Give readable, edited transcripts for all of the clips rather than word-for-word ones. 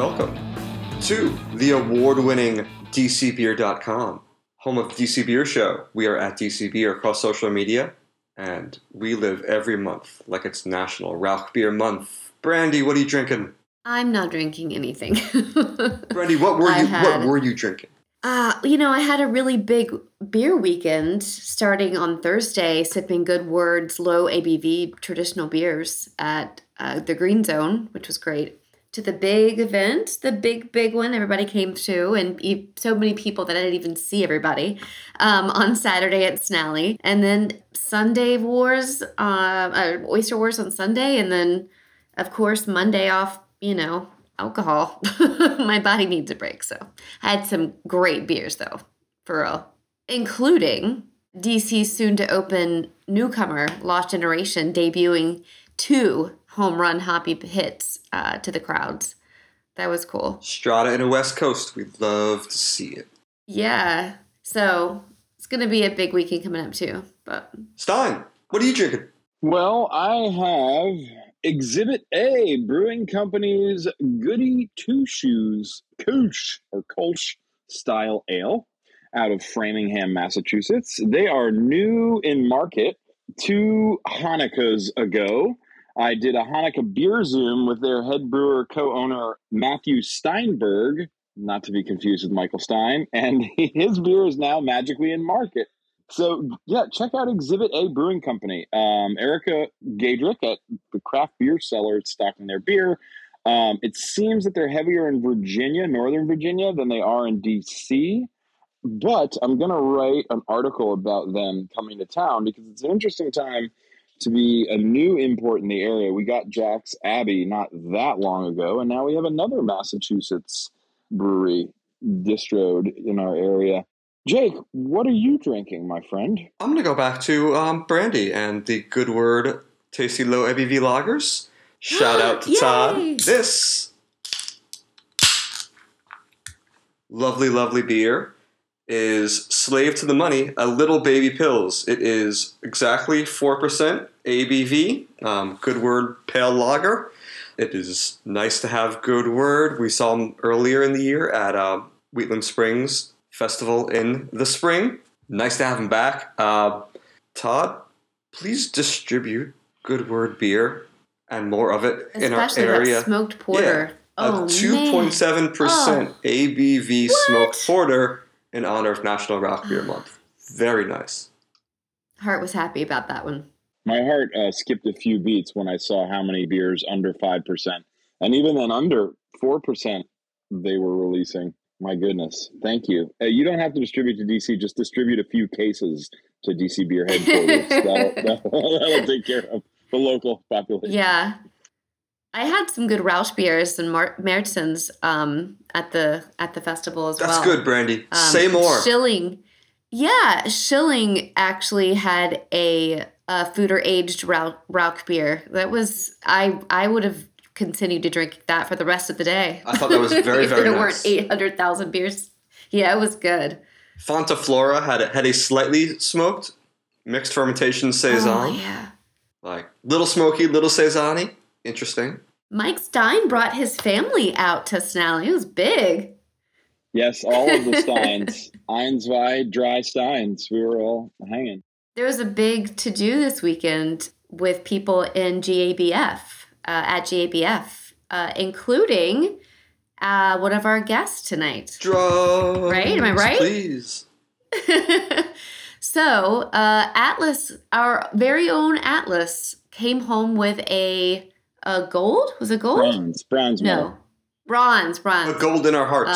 welcome to the award-winning DCBeer.com, home of DC Beer Show. We are at DC Beer across social media, and we live every month like it's National Rauchbier Month. Brandy, what are you drinking? I'm not drinking anything. Brandy, what were you drinking? I had a really big beer weekend starting on Thursday, sipping Good Words low ABV traditional beers at the Green Zone, which was great, to the big event, the big one everybody came to, and so many people that I didn't even see everybody on Saturday at Snally. And then Oyster Wars on Sunday, and then, of course, Monday off, alcohol. My body needs a break, so I had some great beers, though, for real, including DC's soon-to-open newcomer, Lost Generation, debuting 2 home-run hoppy hits to the crowds. That was cool. Strata in the West Coast. We'd love to see it. Yeah, so it's going to be a big weekend coming up, too. But Stein, what are you drinking? Well, I have Exhibit A, Brewing Company's Goody Two Shoes Kölsch style ale out of Framingham, Massachusetts. They are new in market. 2 Hanukkahs ago, I did a Hanukkah beer Zoom with their head brewer, co-owner Matthew Steinberg, not to be confused with Michael Stein, and his beer is now magically in market. So, yeah, check out Exhibit A Brewing Company. Erica Gaidrick at the Craft Beer Cellar is stocking their beer. It seems that they're heavier in Virginia, northern Virginia, than they are in D.C., but I'm going to write an article about them coming to town because it's an interesting time to be a new import in the area. We got Jack's Abbey not that long ago, and now we have another Massachusetts brewery distroed in our area. Jake, what are you drinking, my friend? I'm going to go back to Brandy and the Good Word Tasty Low ABV Lagers. Shout out to Todd. This lovely, lovely beer is Slave to the Money, a Little Baby Pills. It is exactly 4% ABV, Good Word Pale Lager. It is nice to have Good Word. We saw them earlier in the year at Wheatland Springs Festival in the spring. Nice to have him back. Todd, please distribute Good Word beer and more of it in our area. That smoked porter. Yeah, a 2.7% ABV smoked porter in honor of National Rauchbier Month. Very nice. Heart was happy about that one. My heart skipped a few beats when I saw how many beers under 5%. And even then under 4% they were releasing. My goodness. Thank you. You don't have to distribute to DC. Just distribute a few cases to DC Beer headquarters. that'll take care of the local population. Yeah. I had some good Rauch beers and Märzen's at the festival as well. That's good, Brandy. Say more. Schilling. Yeah. Schilling actually had a food or aged Rauch beer. That was, I would have continued to drink that for the rest of the day. I thought that was very, very nice. There weren't 800,000 beers. Yeah, it was good. Fontaflora had a slightly smoked mixed fermentation saison. Oh, yeah. Like little smoky, little saison-y. Interesting. Mike Stein brought his family out to Snally. It was big. Yes, all of the Steins. Einsweid, Dry Steins. We were all hanging. There was a big to-do this weekend with people in GABF. At GABF, including one of our guests tonight. Drugs, right? Am I right? Please. So Atlas, our very own Atlas, came home with a gold. Was it gold? Bronze. No, medal. Bronze. A gold in our hearts.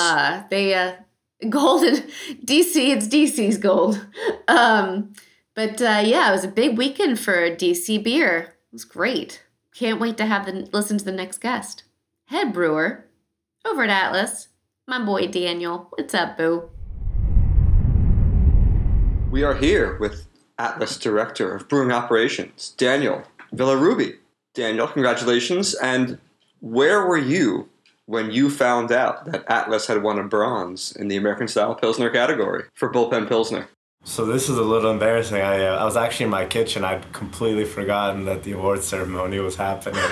Gold in DC. It's DC's gold. It was a big weekend for DC beer. It was great. Can't wait to listen to the next guest. Head brewer over at Atlas, my boy Daniel. What's up, boo? We are here with Atlas Director of Brewing Operations, Daniel Villaruby. Daniel, congratulations. And where were you when you found out that Atlas had won a bronze in the American Style Pilsner category for Bullpen Pilsner? So this is a little embarrassing. I was actually in my kitchen. I'd completely forgotten that the award ceremony was happening.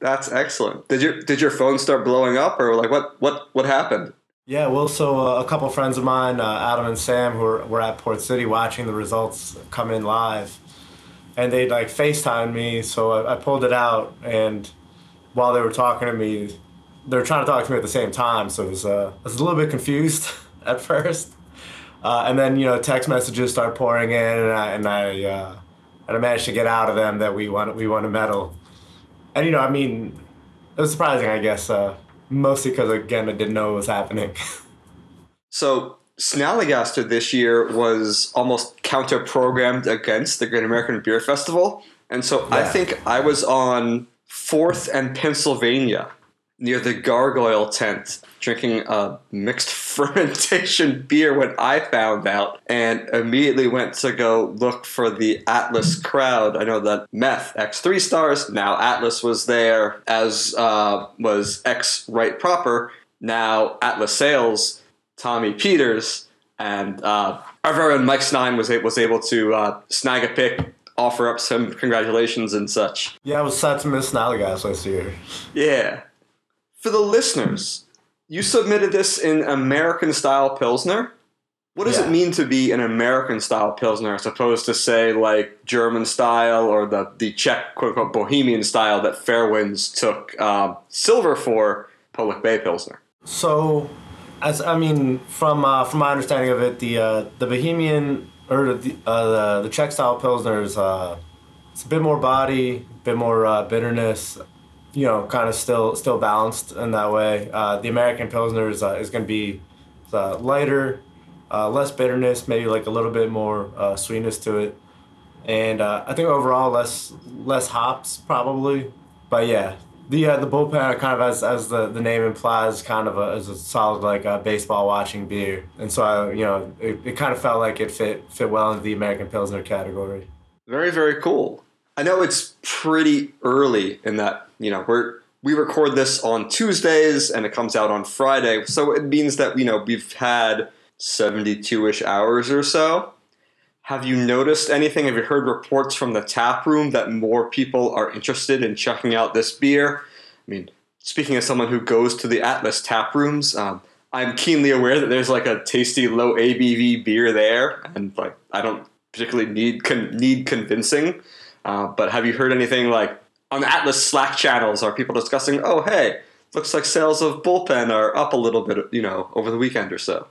That's excellent. Did your phone start blowing up, or like what happened? Yeah, well, so a couple of friends of mine, Adam and Sam, who were at Port City watching the results come in live, and they like FaceTimed me. So I pulled it out, and while they were talking to me, they were trying to talk to me at the same time. So it was I was a little bit confused at first, and then text messages start pouring in, and I managed to get out of them that we won a medal. And, I mean, it was surprising, I guess, mostly because, again, I didn't know what was happening. So Snallygaster this year was almost counter-programmed against the Great American Beer Festival. And so yeah. I think I was on 4th and Pennsylvania near the Gargoyle tent drinking a mixed fermentation beer when I found out and immediately went to go look for the Atlas crowd. I know that Meth, X3 Stars, now Atlas was there, as was X Right Proper, now Atlas Sales, Tommy Peters, and our very own Mike Snine was able to snag a pick, offer up some congratulations and such. Yeah, I was sad to miss Snallygaster last year. Yeah. For the listeners, you submitted this in American-style Pilsner. What does it mean to be an American-style Pilsner as opposed to, say, like German-style or the Czech, quote-unquote, Bohemian-style that Fairwinds took silver for Public Bay Pilsner? So, from my understanding of it, the Bohemian or the Czech-style Pilsner is it's a bit more body, a bit more bitterness. Kind of still balanced in that way. The American Pilsner is going to be lighter, less bitterness, maybe like a little bit more sweetness to it. And I think overall less hops probably. But yeah, the Bullpen kind of, as the name implies, kind of as a solid like baseball watching beer. And so, it kind of felt like it fit well into the American Pilsner category. Very, very cool. I know it's pretty early in that, we record this on Tuesdays and it comes out on Friday. So it means that, we've had 72-ish hours or so. Have you noticed anything? Have you heard reports from the tap room that more people are interested in checking out this beer? I mean, speaking as someone who goes to the Atlas tap rooms, I'm keenly aware that there's like a tasty low ABV beer there. And like, I don't particularly need convincing. But have you heard anything like on the Atlas Slack channels? Are people discussing, oh, hey, looks like sales of Bullpen are up a little bit, over the weekend or so?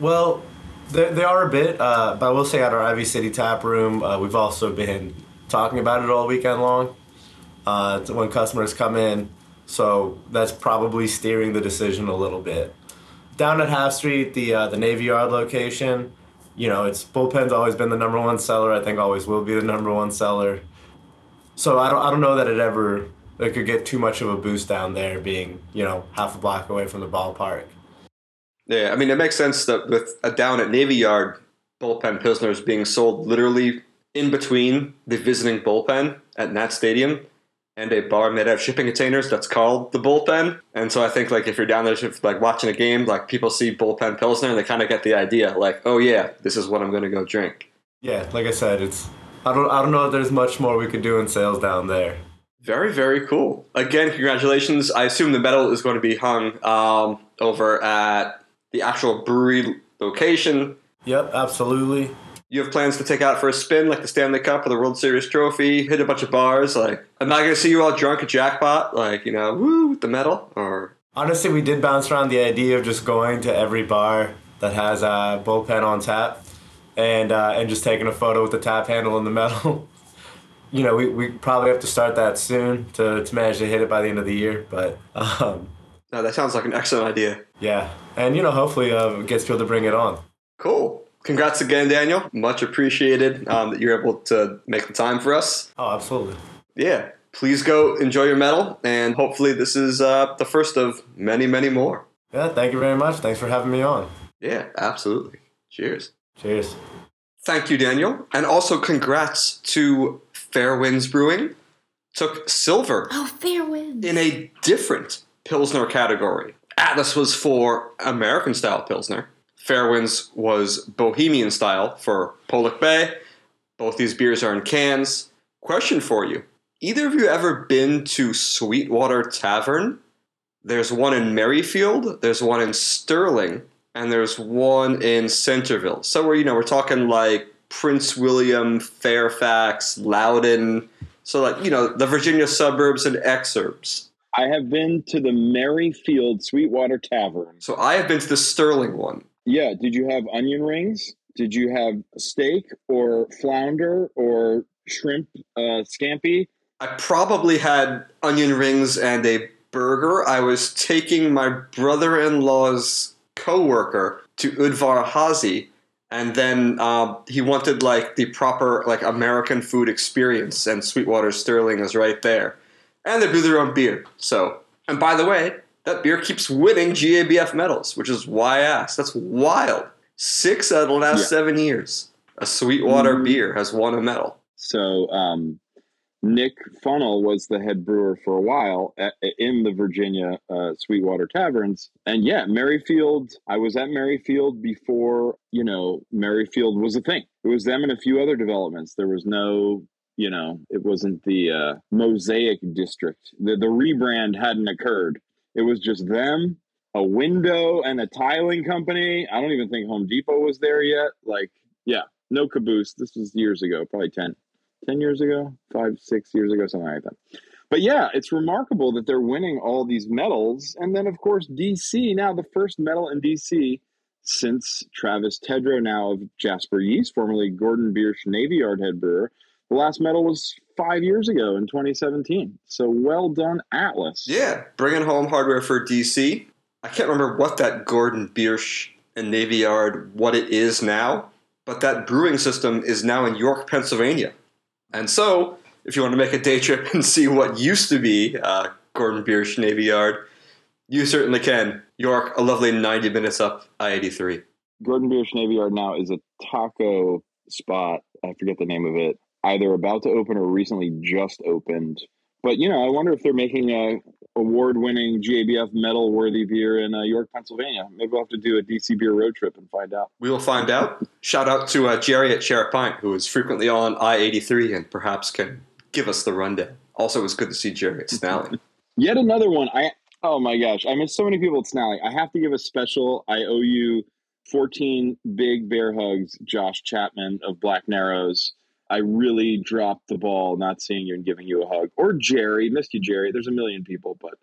Well, they are a bit. But I will say at our Ivy City tap room, we've also been talking about it all weekend long when customers come in. So that's probably steering the decision a little bit. Down at Half Street, the Navy Yard location, it's Bullpen's always been the number one seller. I think always will be the number one seller. So I don't know that it could get too much of a boost down there being, half a block away from the ballpark. Yeah, I mean, it makes sense that with a down at Navy Yard, Bullpen Pilsner's being sold literally in between the visiting Bullpen at Nat Stadium and a bar made out of shipping containers that's called the Bullpen. And so I think, like, if you're down there, like, watching a game, like, people see Bullpen Pilsner and they kind of get the idea, like, oh, yeah, this is what I'm going to go drink. Yeah, like I said, it's... I don't know if there's much more we could do in sales down there. Very, very cool. Again, congratulations. I assume the medal is going to be hung over at the actual brewery location. Yep, absolutely. You have plans to take out for a spin, like the Stanley Cup or the World Series trophy, hit a bunch of bars. Like, I'm not going to see you all drunk at Jackpot, like, woo, with the medal. Or honestly, we did bounce around the idea of just going to every bar that has a Bullpen on tap and just taking a photo with the tap handle and the medal. We probably have to start that soon to manage to hit it by the end of the year. But no, that sounds like an excellent idea. Yeah, and hopefully it gets people to bring it on. Cool. Congrats again, Daniel. Much appreciated that you're able to make the time for us. Oh, absolutely. Yeah. Please go enjoy your medal, and hopefully this is the first of many, many more. Yeah, thank you very much. Thanks for having me on. Yeah, absolutely. Cheers. Cheers. Thank you, Daniel. And also congrats to Fairwinds Brewing. Took silver. Oh, Fairwinds. In a different Pilsner category. Atlas was for American-style Pilsner. Fairwinds was Bohemian style for Pollock Bay. Both these beers are in cans. Question for you. either of you ever been to Sweetwater Tavern? There's one in Merrifield, there's one in Sterling, and there's one in Centerville. So we're talking like Prince William, Fairfax, Loudoun, so like, the Virginia suburbs and exurbs. I have been to the Merrifield Sweetwater Tavern. So I have been to the Sterling one. Yeah. Did you have onion rings? Did you have steak or flounder or shrimp scampi? I probably had onion rings and a burger. I was taking my brother-in-law's coworker to Udvar-Hazy, and then he wanted like the proper like American food experience, and Sweetwater Sterling is right there. And they brew their own beer. So, and by the way, that beer keeps winning GABF medals, which is why I asked. That's wild. 6 out of the last 7 years, a Sweetwater beer has won a medal. So Nick Funnell was the head brewer for a while in the Virginia Sweetwater Taverns. And yeah, Merrifield, I was at Merrifield before, Merrifield was a thing. It was them and a few other developments. There was no... it wasn't the Mosaic District. The rebrand hadn't occurred. It was just them, a window, and a tiling company. I don't even think Home Depot was there yet. Like, yeah, no caboose. This was years ago, probably 10 years ago, 5-6 years ago, something like that. But yeah, it's remarkable that they're winning all these medals. And then, of course, DC, now the first medal in DC since Travis Tedrow, now of Jasper Yeast, formerly Gordon Biersch Navy Yard head brewer. The last medal was 5 years ago in 2017. So well done, Atlas. Yeah, bringing home hardware for DC. I can't remember what that Gordon Biersch and Navy Yard, what it is now, but that brewing system is now in York, Pennsylvania. And so if you want to make a day trip and see what used to be Gordon Biersch Navy Yard, you certainly can. York, a lovely 90 minutes up I-83. Gordon Biersch Navy Yard now is a taco spot. I forget the name of it. Either about to open or recently just opened. But, I wonder if they're making a award-winning GABF medal-worthy beer in York, Pennsylvania. Maybe we'll have to do a DC beer road trip and find out. We will find out. Shout out to Jerry at Share a Pint, who is frequently on I-83 and perhaps can give us the rundown. Also, it was good to see Jerry at Snally. Yet another one. Oh, my gosh. I miss so many people at Snally. I have to give a special I owe you 14 big bear hugs, Josh Chapman of Black Narrows. I really dropped the ball not seeing you and giving you a hug. Or Jerry. Missed you, Jerry. There's a million people, but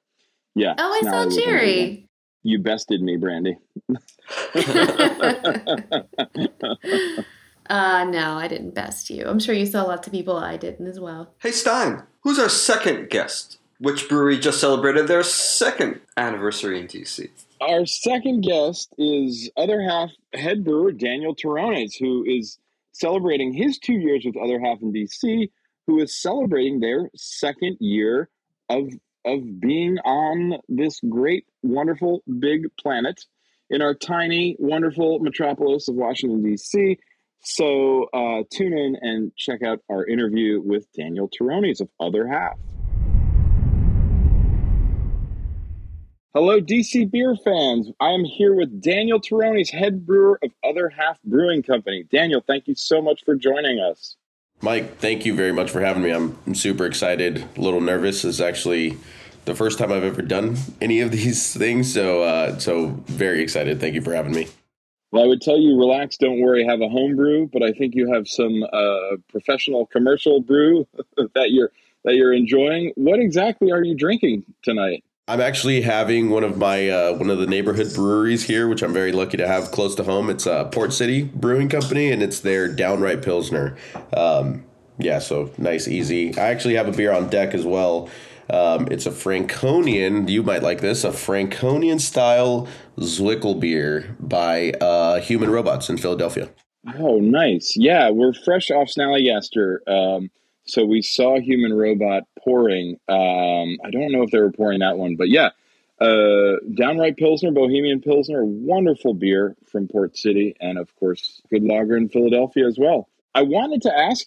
yeah. Oh, I saw Jerry. You bested me, Brandy. No, I didn't best you. I'm sure you saw lots of people I didn't as well. Hey, Stein, who's our second guest? Which brewery just celebrated their second anniversary in DC? Our second guest is Other Half head brewer Daniel Terrones, who is celebrating his 2 years with Other Half in DC, who is celebrating their second year of being on this great, wonderful, big planet in our tiny, wonderful metropolis of Washington, DC. So tune in and check out our interview with Daniel Terrones of Other Half. Hello, DC beer fans. I am here with Daniel Terrones, head brewer of Other Half Brewing Company. Daniel, thank you so much for joining us. Mike, thank you very much for having me. I'm super excited, a little nervous. It's actually the first time I've ever done any of these things, so very excited. Thank you for having me. Well, I would tell you, relax, don't worry, have a home brew, but I think you have some professional commercial brew that you're enjoying. What exactly are you drinking tonight? I'm actually having one of the neighborhood breweries here, which I'm very lucky to have close to home. It's Port City Brewing Company, and it's their Downright Pilsner. So nice, easy. I actually have a beer on deck as well. It's a Franconian. You might like this. A Franconian style Zwickel beer by Human Robots in Philadelphia. Oh, nice. Yeah, we're fresh off Snallygaster. So we saw Human Robot pouring. I don't know if they were pouring that one, but yeah. Downright Pilsner, Bohemian Pilsner, wonderful beer from Port City, and of course, good lager in Philadelphia as well. I wanted to have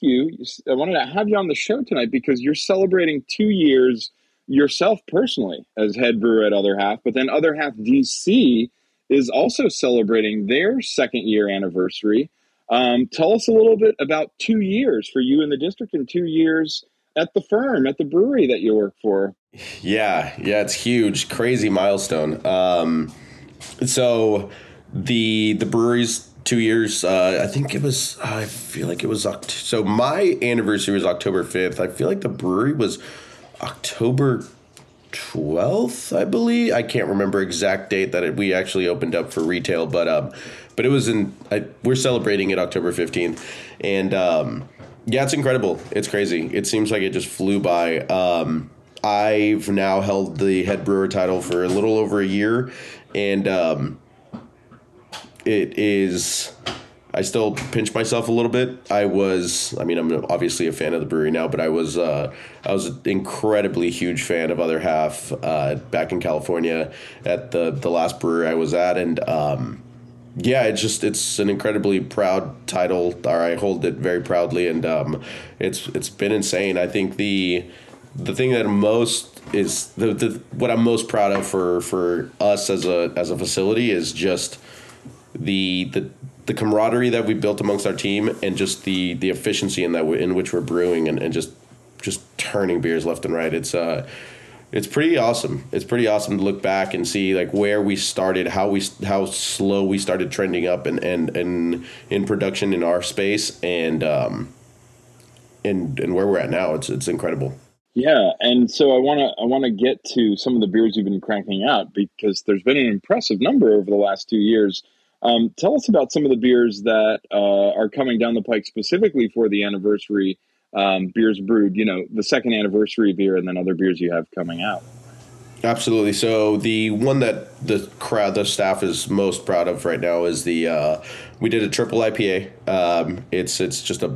you on the show tonight because you're celebrating 2 years yourself personally as head brewer at Other Half, but then Other Half DC is also celebrating their second year anniversary. Tell us a little bit about 2 years for you in the district and 2 years at the firm, at the brewery that you work for. Yeah, it's huge, crazy milestone. So the brewery's 2 years. So my anniversary was October 5th. I feel like the brewery was October 12th, I believe. I can't remember exact date that we actually opened up for retail, but it was we're celebrating it October 15th. And yeah, it's incredible. It's crazy. It seems like it just flew by. I've now held the head brewer title for a little over a year, and I still pinch myself a little bit. I'm obviously a fan of the brewery now, but I was an incredibly huge fan of Other Half back in California at the last brewery I was at. And it's an incredibly proud title. I hold it very proudly, and it's been insane. I think the thing that most is what I'm most proud of for us as a facility is just the camaraderie that we built amongst our team, and just the efficiency in which we're brewing and just turning beers left and right. It's pretty awesome. It's pretty awesome to look back and see like where we started, how slow we started trending up and in production in our space, and where we're at now. It's incredible. Yeah, and so I want to get to some of the beers you've been cranking out, because there's been an impressive number over the last 2 years. Tell us about some of the beers that are coming down the pike specifically for the anniversary, beers brewed, the second anniversary beer, and then other beers you have coming out. Absolutely. So the one that the staff is most proud of right now is we did a triple IPA. It's just a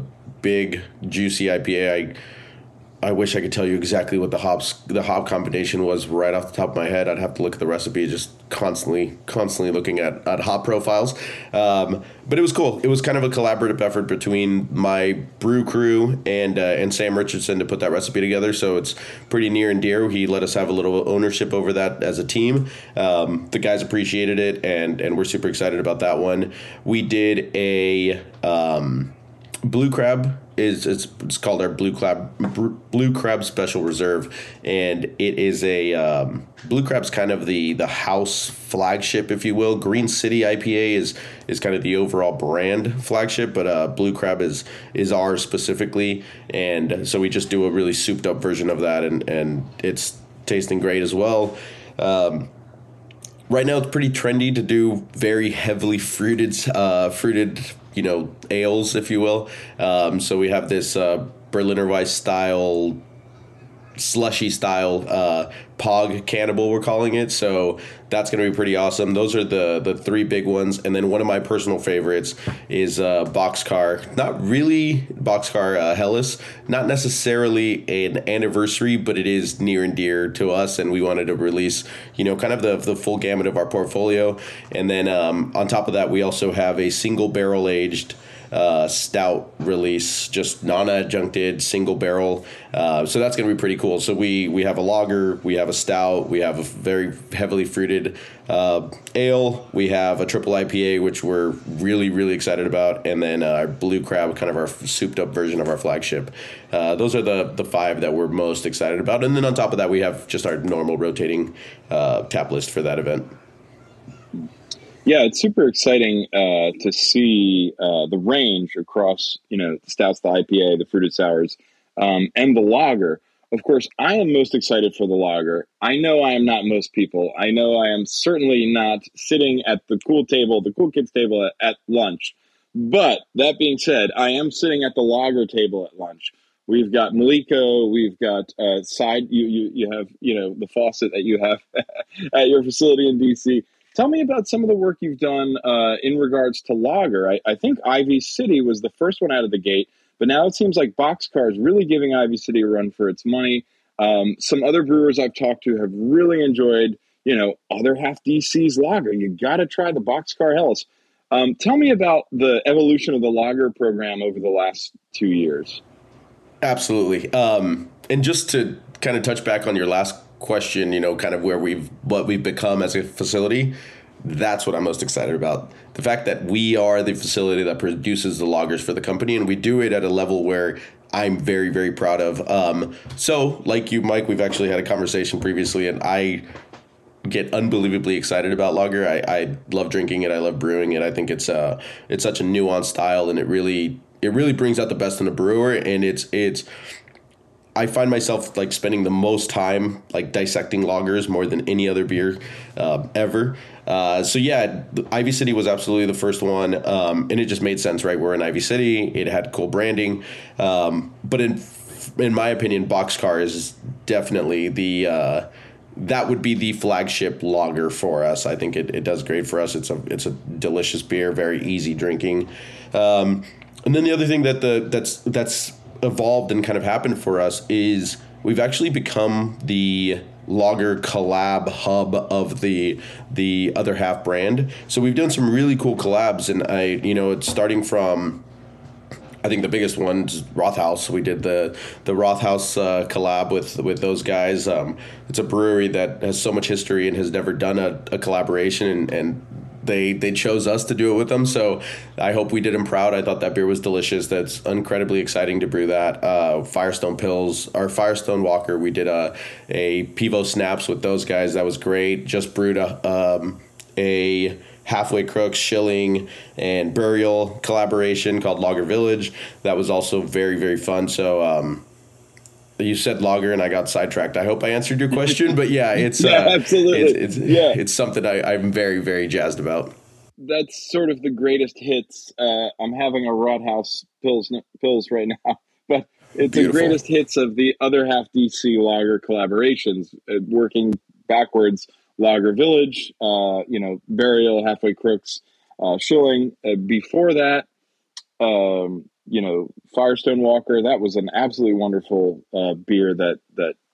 big juicy IPA. I wish I could tell you exactly what the hop combination was right off the top of my head. I'd have to look at the recipe, just constantly looking at hop profiles. But it was cool. It was kind of a collaborative effort between my brew crew and Sam Richardson to put that recipe together. So it's pretty near and dear. He let us have a little ownership over that as a team. The guys appreciated it, and we're super excited about that one. We did a Blue Crab. It's called our Blue Crab Special Reserve, and it is a Blue Crab's kind of the house flagship, if you will. Green City IPA is kind of the overall brand flagship, but Blue Crab is ours specifically, and so we just do a really souped up version of that, and it's tasting great as well. Right now, it's pretty trendy to do very heavily fruited. Ales, if you will. So we have this Berliner Weiss style, slushy style Pog Cannibal, we're calling it. So that's going to be pretty awesome. Those are the three big ones. And then one of my personal favorites is Boxcar. Not really Boxcar Helles. Not necessarily an anniversary, but it is near and dear to us. And we wanted to release, kind of the full gamut of our portfolio. And then on top of that, we also have a single barrel aged stout release, just non-adjuncted single barrel. So that's going to be pretty cool. So we have a lager, we have a stout, we have a very heavily fruited ale, we have a triple IPA, which we're really, really excited about, and then our Blue Crab, kind of our souped up version of our flagship. Those are the five that we're most excited about. And then on top of that, we have just our normal rotating tap list for that event. Yeah, it's super exciting to see the range across, the stouts, the IPA, the fruited sours, and the lager. Of course, I am most excited for the lager. I know I am not most people. I know I am certainly not sitting at the cool kids table at lunch. But that being said, I am sitting at the lager table at lunch. We've got Maliko, we've got side. You have the faucet that you have at your facility in DC. Tell me about some of the work you've done in regards to lager. I think Ivy City was the first one out of the gate, but now it seems like Boxcar is really giving Ivy City a run for its money. Some other brewers I've talked to have really enjoyed, Other Half DC's lager. You got to try the Boxcar Helles. Tell me about the evolution of the lager program over the last 2 years. Absolutely. And just to kind of touch back on your last question, kind of what we've become as a facility. That's what I'm most excited about. The fact that we are the facility that produces the lagers for the company, and we do it at a level where I'm very, very proud of. So like you, Mike, we've actually had a conversation previously, and I get unbelievably excited about lager. I love drinking it. I love brewing it. I think it's such a nuanced style, and it really brings out the best in a brewer. And it's I find myself like spending the most time like dissecting lagers more than any other beer ever. So yeah, Ivy City was absolutely the first one, and it just made sense, right? We're in Ivy City. It had cool branding, but in my opinion, Boxcar is definitely the that would be the flagship lager for us. I think it does great for us. It's a delicious beer, very easy drinking, and then the other thing that that's evolved and kind of happened for us is we've actually become the lager collab hub of the Other Half brand. So we've done some really cool collabs, and it's starting from, I think the biggest one's Rothaus. We did the Rothaus collab with those guys. It's a brewery that has so much history and has never done a collaboration, and they chose us to do it with them. So I hope we did them proud. I thought that beer was delicious. That's incredibly exciting to brew that. Firestone Pills, or Firestone Walker, we did a Pivo Snaps with those guys. That was great. Just brewed a Halfway Crooks, Schilling, and Burial collaboration called Lager Village. That was also very, very fun. So you said lager and I got sidetracked. I hope I answered your question, but yeah, it's absolutely. It's something I'm very, very jazzed about. That's sort of the greatest hits. I'm having a Rothaus pills right now, but it's beautiful. The greatest hits of the Other Half DC lager collaborations, working backwards. Lager Village, Burial, Halfway Crooks, Schilling. Before that, Firestone Walker, that was an absolutely wonderful beer that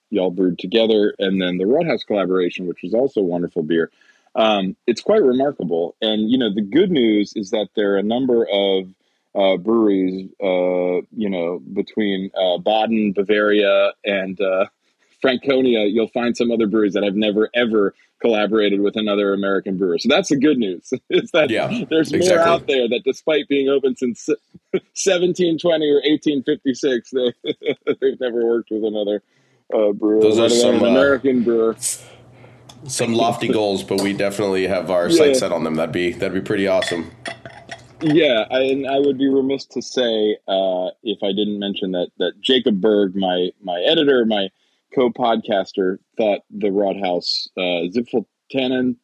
y'all brewed together. And then the Rothaus collaboration, which was also a wonderful beer. It's quite remarkable. And, the good news is that there are a number of breweries, between Baden, Bavaria, and Franconia. You'll find some other breweries that I've never, ever collaborated with another American brewer. So that's the good news. It's that there's more out there that, despite being open since 1720 or 1856, they've never worked with another brewer. Those are some American brewer. Some lofty goals, but we definitely have our sights set on them. That'd be pretty awesome. Yeah, and I would be remiss to say if I didn't mention that Jacob Berg, my editor, my co-podcaster, thought the Rothaus Zipfeltunnel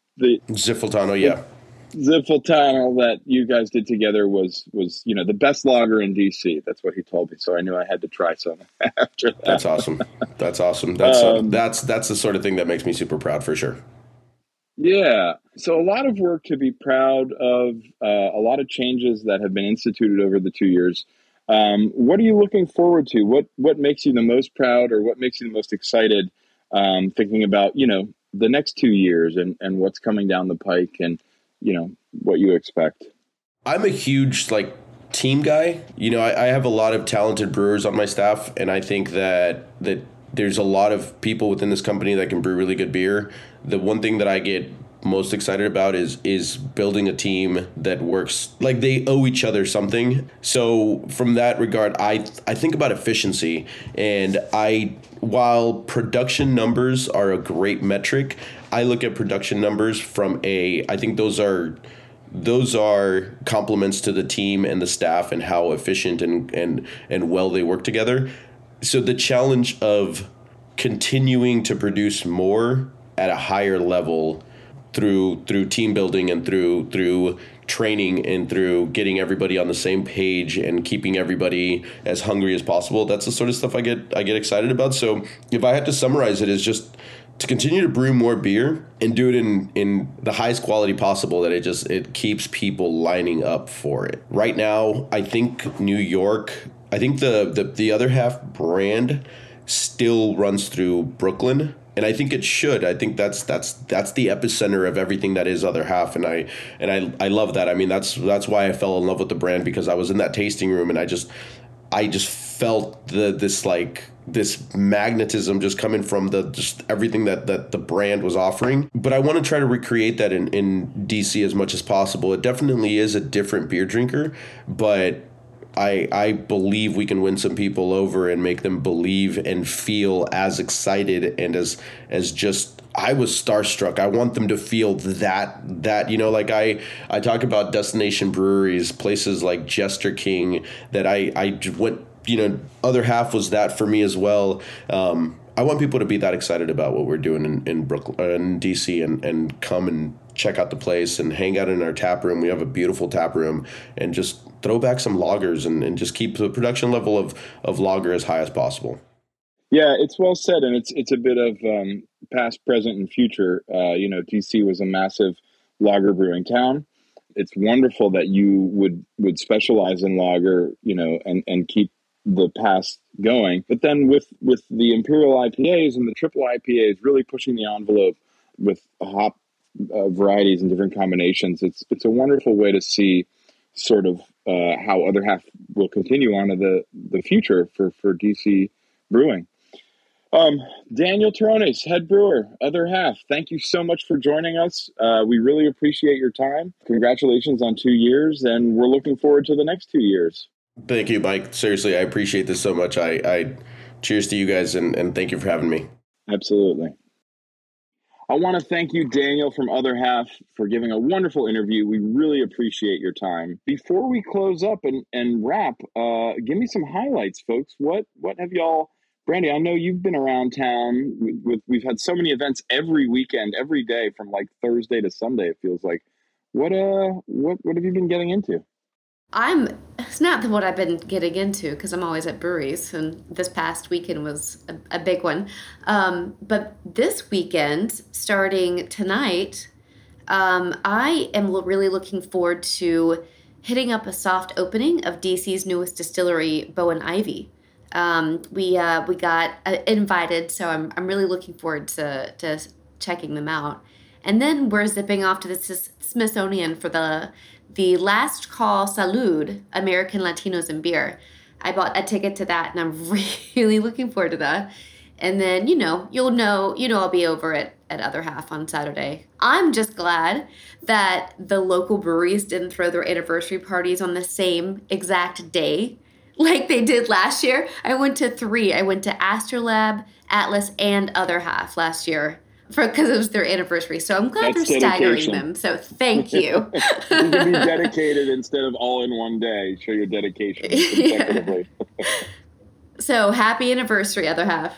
that you guys did together was the best lager in DC. That's what he told me, so I knew I had to try some after that. That's awesome. That's the sort of thing that makes me super proud, for sure. Yeah, so a lot of work to be proud of, a lot of changes that have been instituted over the 2 years. What are you looking forward to? What makes you the most proud, or what makes you the most excited, thinking about, the next 2 years and what's coming down the pike, and, what you expect? I'm a huge team guy. I have a lot of talented brewers on my staff, and I think that there's a lot of people within this company that can brew really good beer. The one thing that I get most excited about is building a team that works like they owe each other something. So from that regard, I think about efficiency, and while production numbers are a great metric, I look at production numbers from I think those are compliments to the team and the staff and how efficient and well they work together. So the challenge of continuing to produce more at a higher level through team building and through training and through getting everybody on the same page and keeping everybody as hungry as possible. That's the sort of stuff I get excited about. So if I had to summarize it, is just to continue to brew more beer and do it in the highest quality possible, that it keeps people lining up for it. Right now, I think the Other Half brand still runs through Brooklyn. And I think it should. I think that's the epicenter of everything that is Other Half, and I love that. I mean, that's why I fell in love with the brand, because I was in that tasting room and I just felt this magnetism just coming from just everything that the brand was offering. But I want to try to recreate that in DC as much as possible. It definitely is a different beer drinker, but I believe we can win some people over and make them believe and feel as excited and as just, I was starstruck. I want them to feel that, you know, like I talk about destination breweries, places like Jester King that I went, you know, Other Half was that for me as well. I want people to be that excited about what we're doing in Brooklyn, in DC, and come and check out the place and hang out in our tap room. We have a beautiful tap room, and just throw back some lagers and just keep the production level of lager as high as possible. Yeah, it's well said, and it's a bit of past, present, and future. You know, DC was a massive lager brewing town. It's wonderful that you would specialize in lager, you know, and keep the past going. But then with the Imperial IPAs and the triple IPAs really pushing the envelope with hop varieties and different combinations, it's a wonderful way to see sort of how Other Half will continue on to the future for DC brewing. Daniel Terrones, head brewer, Other Half, thank you so much for joining us. We really appreciate your time. Congratulations on 2 years, and we're looking forward to the next 2 years. Thank you, Mike. Seriously, I appreciate this so much. I cheers to you guys, and thank you for having me. Absolutely. I want to thank you, Daniel, from Other Half, for giving a wonderful interview. We really appreciate your time. Before we close up and wrap, give me some highlights, folks. What have y'all, Brandy, I know you've been around town. We've had so many events every weekend, every day, from like Thursday to Sunday, it feels like. What have you been getting into? It's not what I've been getting into, because I'm always at breweries, and this past weekend was a big one. But this weekend, starting tonight, I am really looking forward to hitting up a soft opening of DC's newest distillery, Bowen Ivy. We got invited, so I'm really looking forward to checking them out. And then we're zipping off to the Smithsonian for the Last Call Salud, American Latinos and Beer. I bought a ticket to that, and I'm really looking forward to that. And then, you know, I'll be over at Other Half on Saturday. I'm just glad that the local breweries didn't throw their anniversary parties on the same exact day like they did last year. I went to three. I went to Astrolab, Atlas, and Other Half last year, because it was their anniversary. So I'm glad they're staggering them. So thank you. You can be dedicated instead of all in one day. Show your dedication consecutively. Yeah. So happy anniversary, Other Half.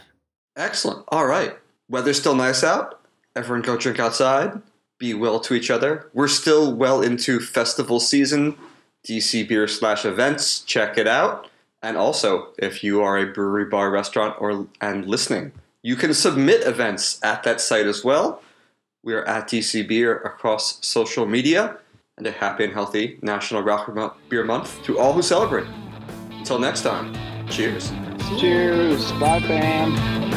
Excellent. All right. Weather's still nice out. Everyone go drink outside. Be well to each other. We're still well into festival season. DC Beer /events. Check it out. And also, if you are a brewery, bar, restaurant, and listening, you can submit events at that site as well. We are at DC Beer across social media, and a happy and healthy National Rauchbier Month to all who celebrate. Until next time, cheers. Cheers. Bye, fam.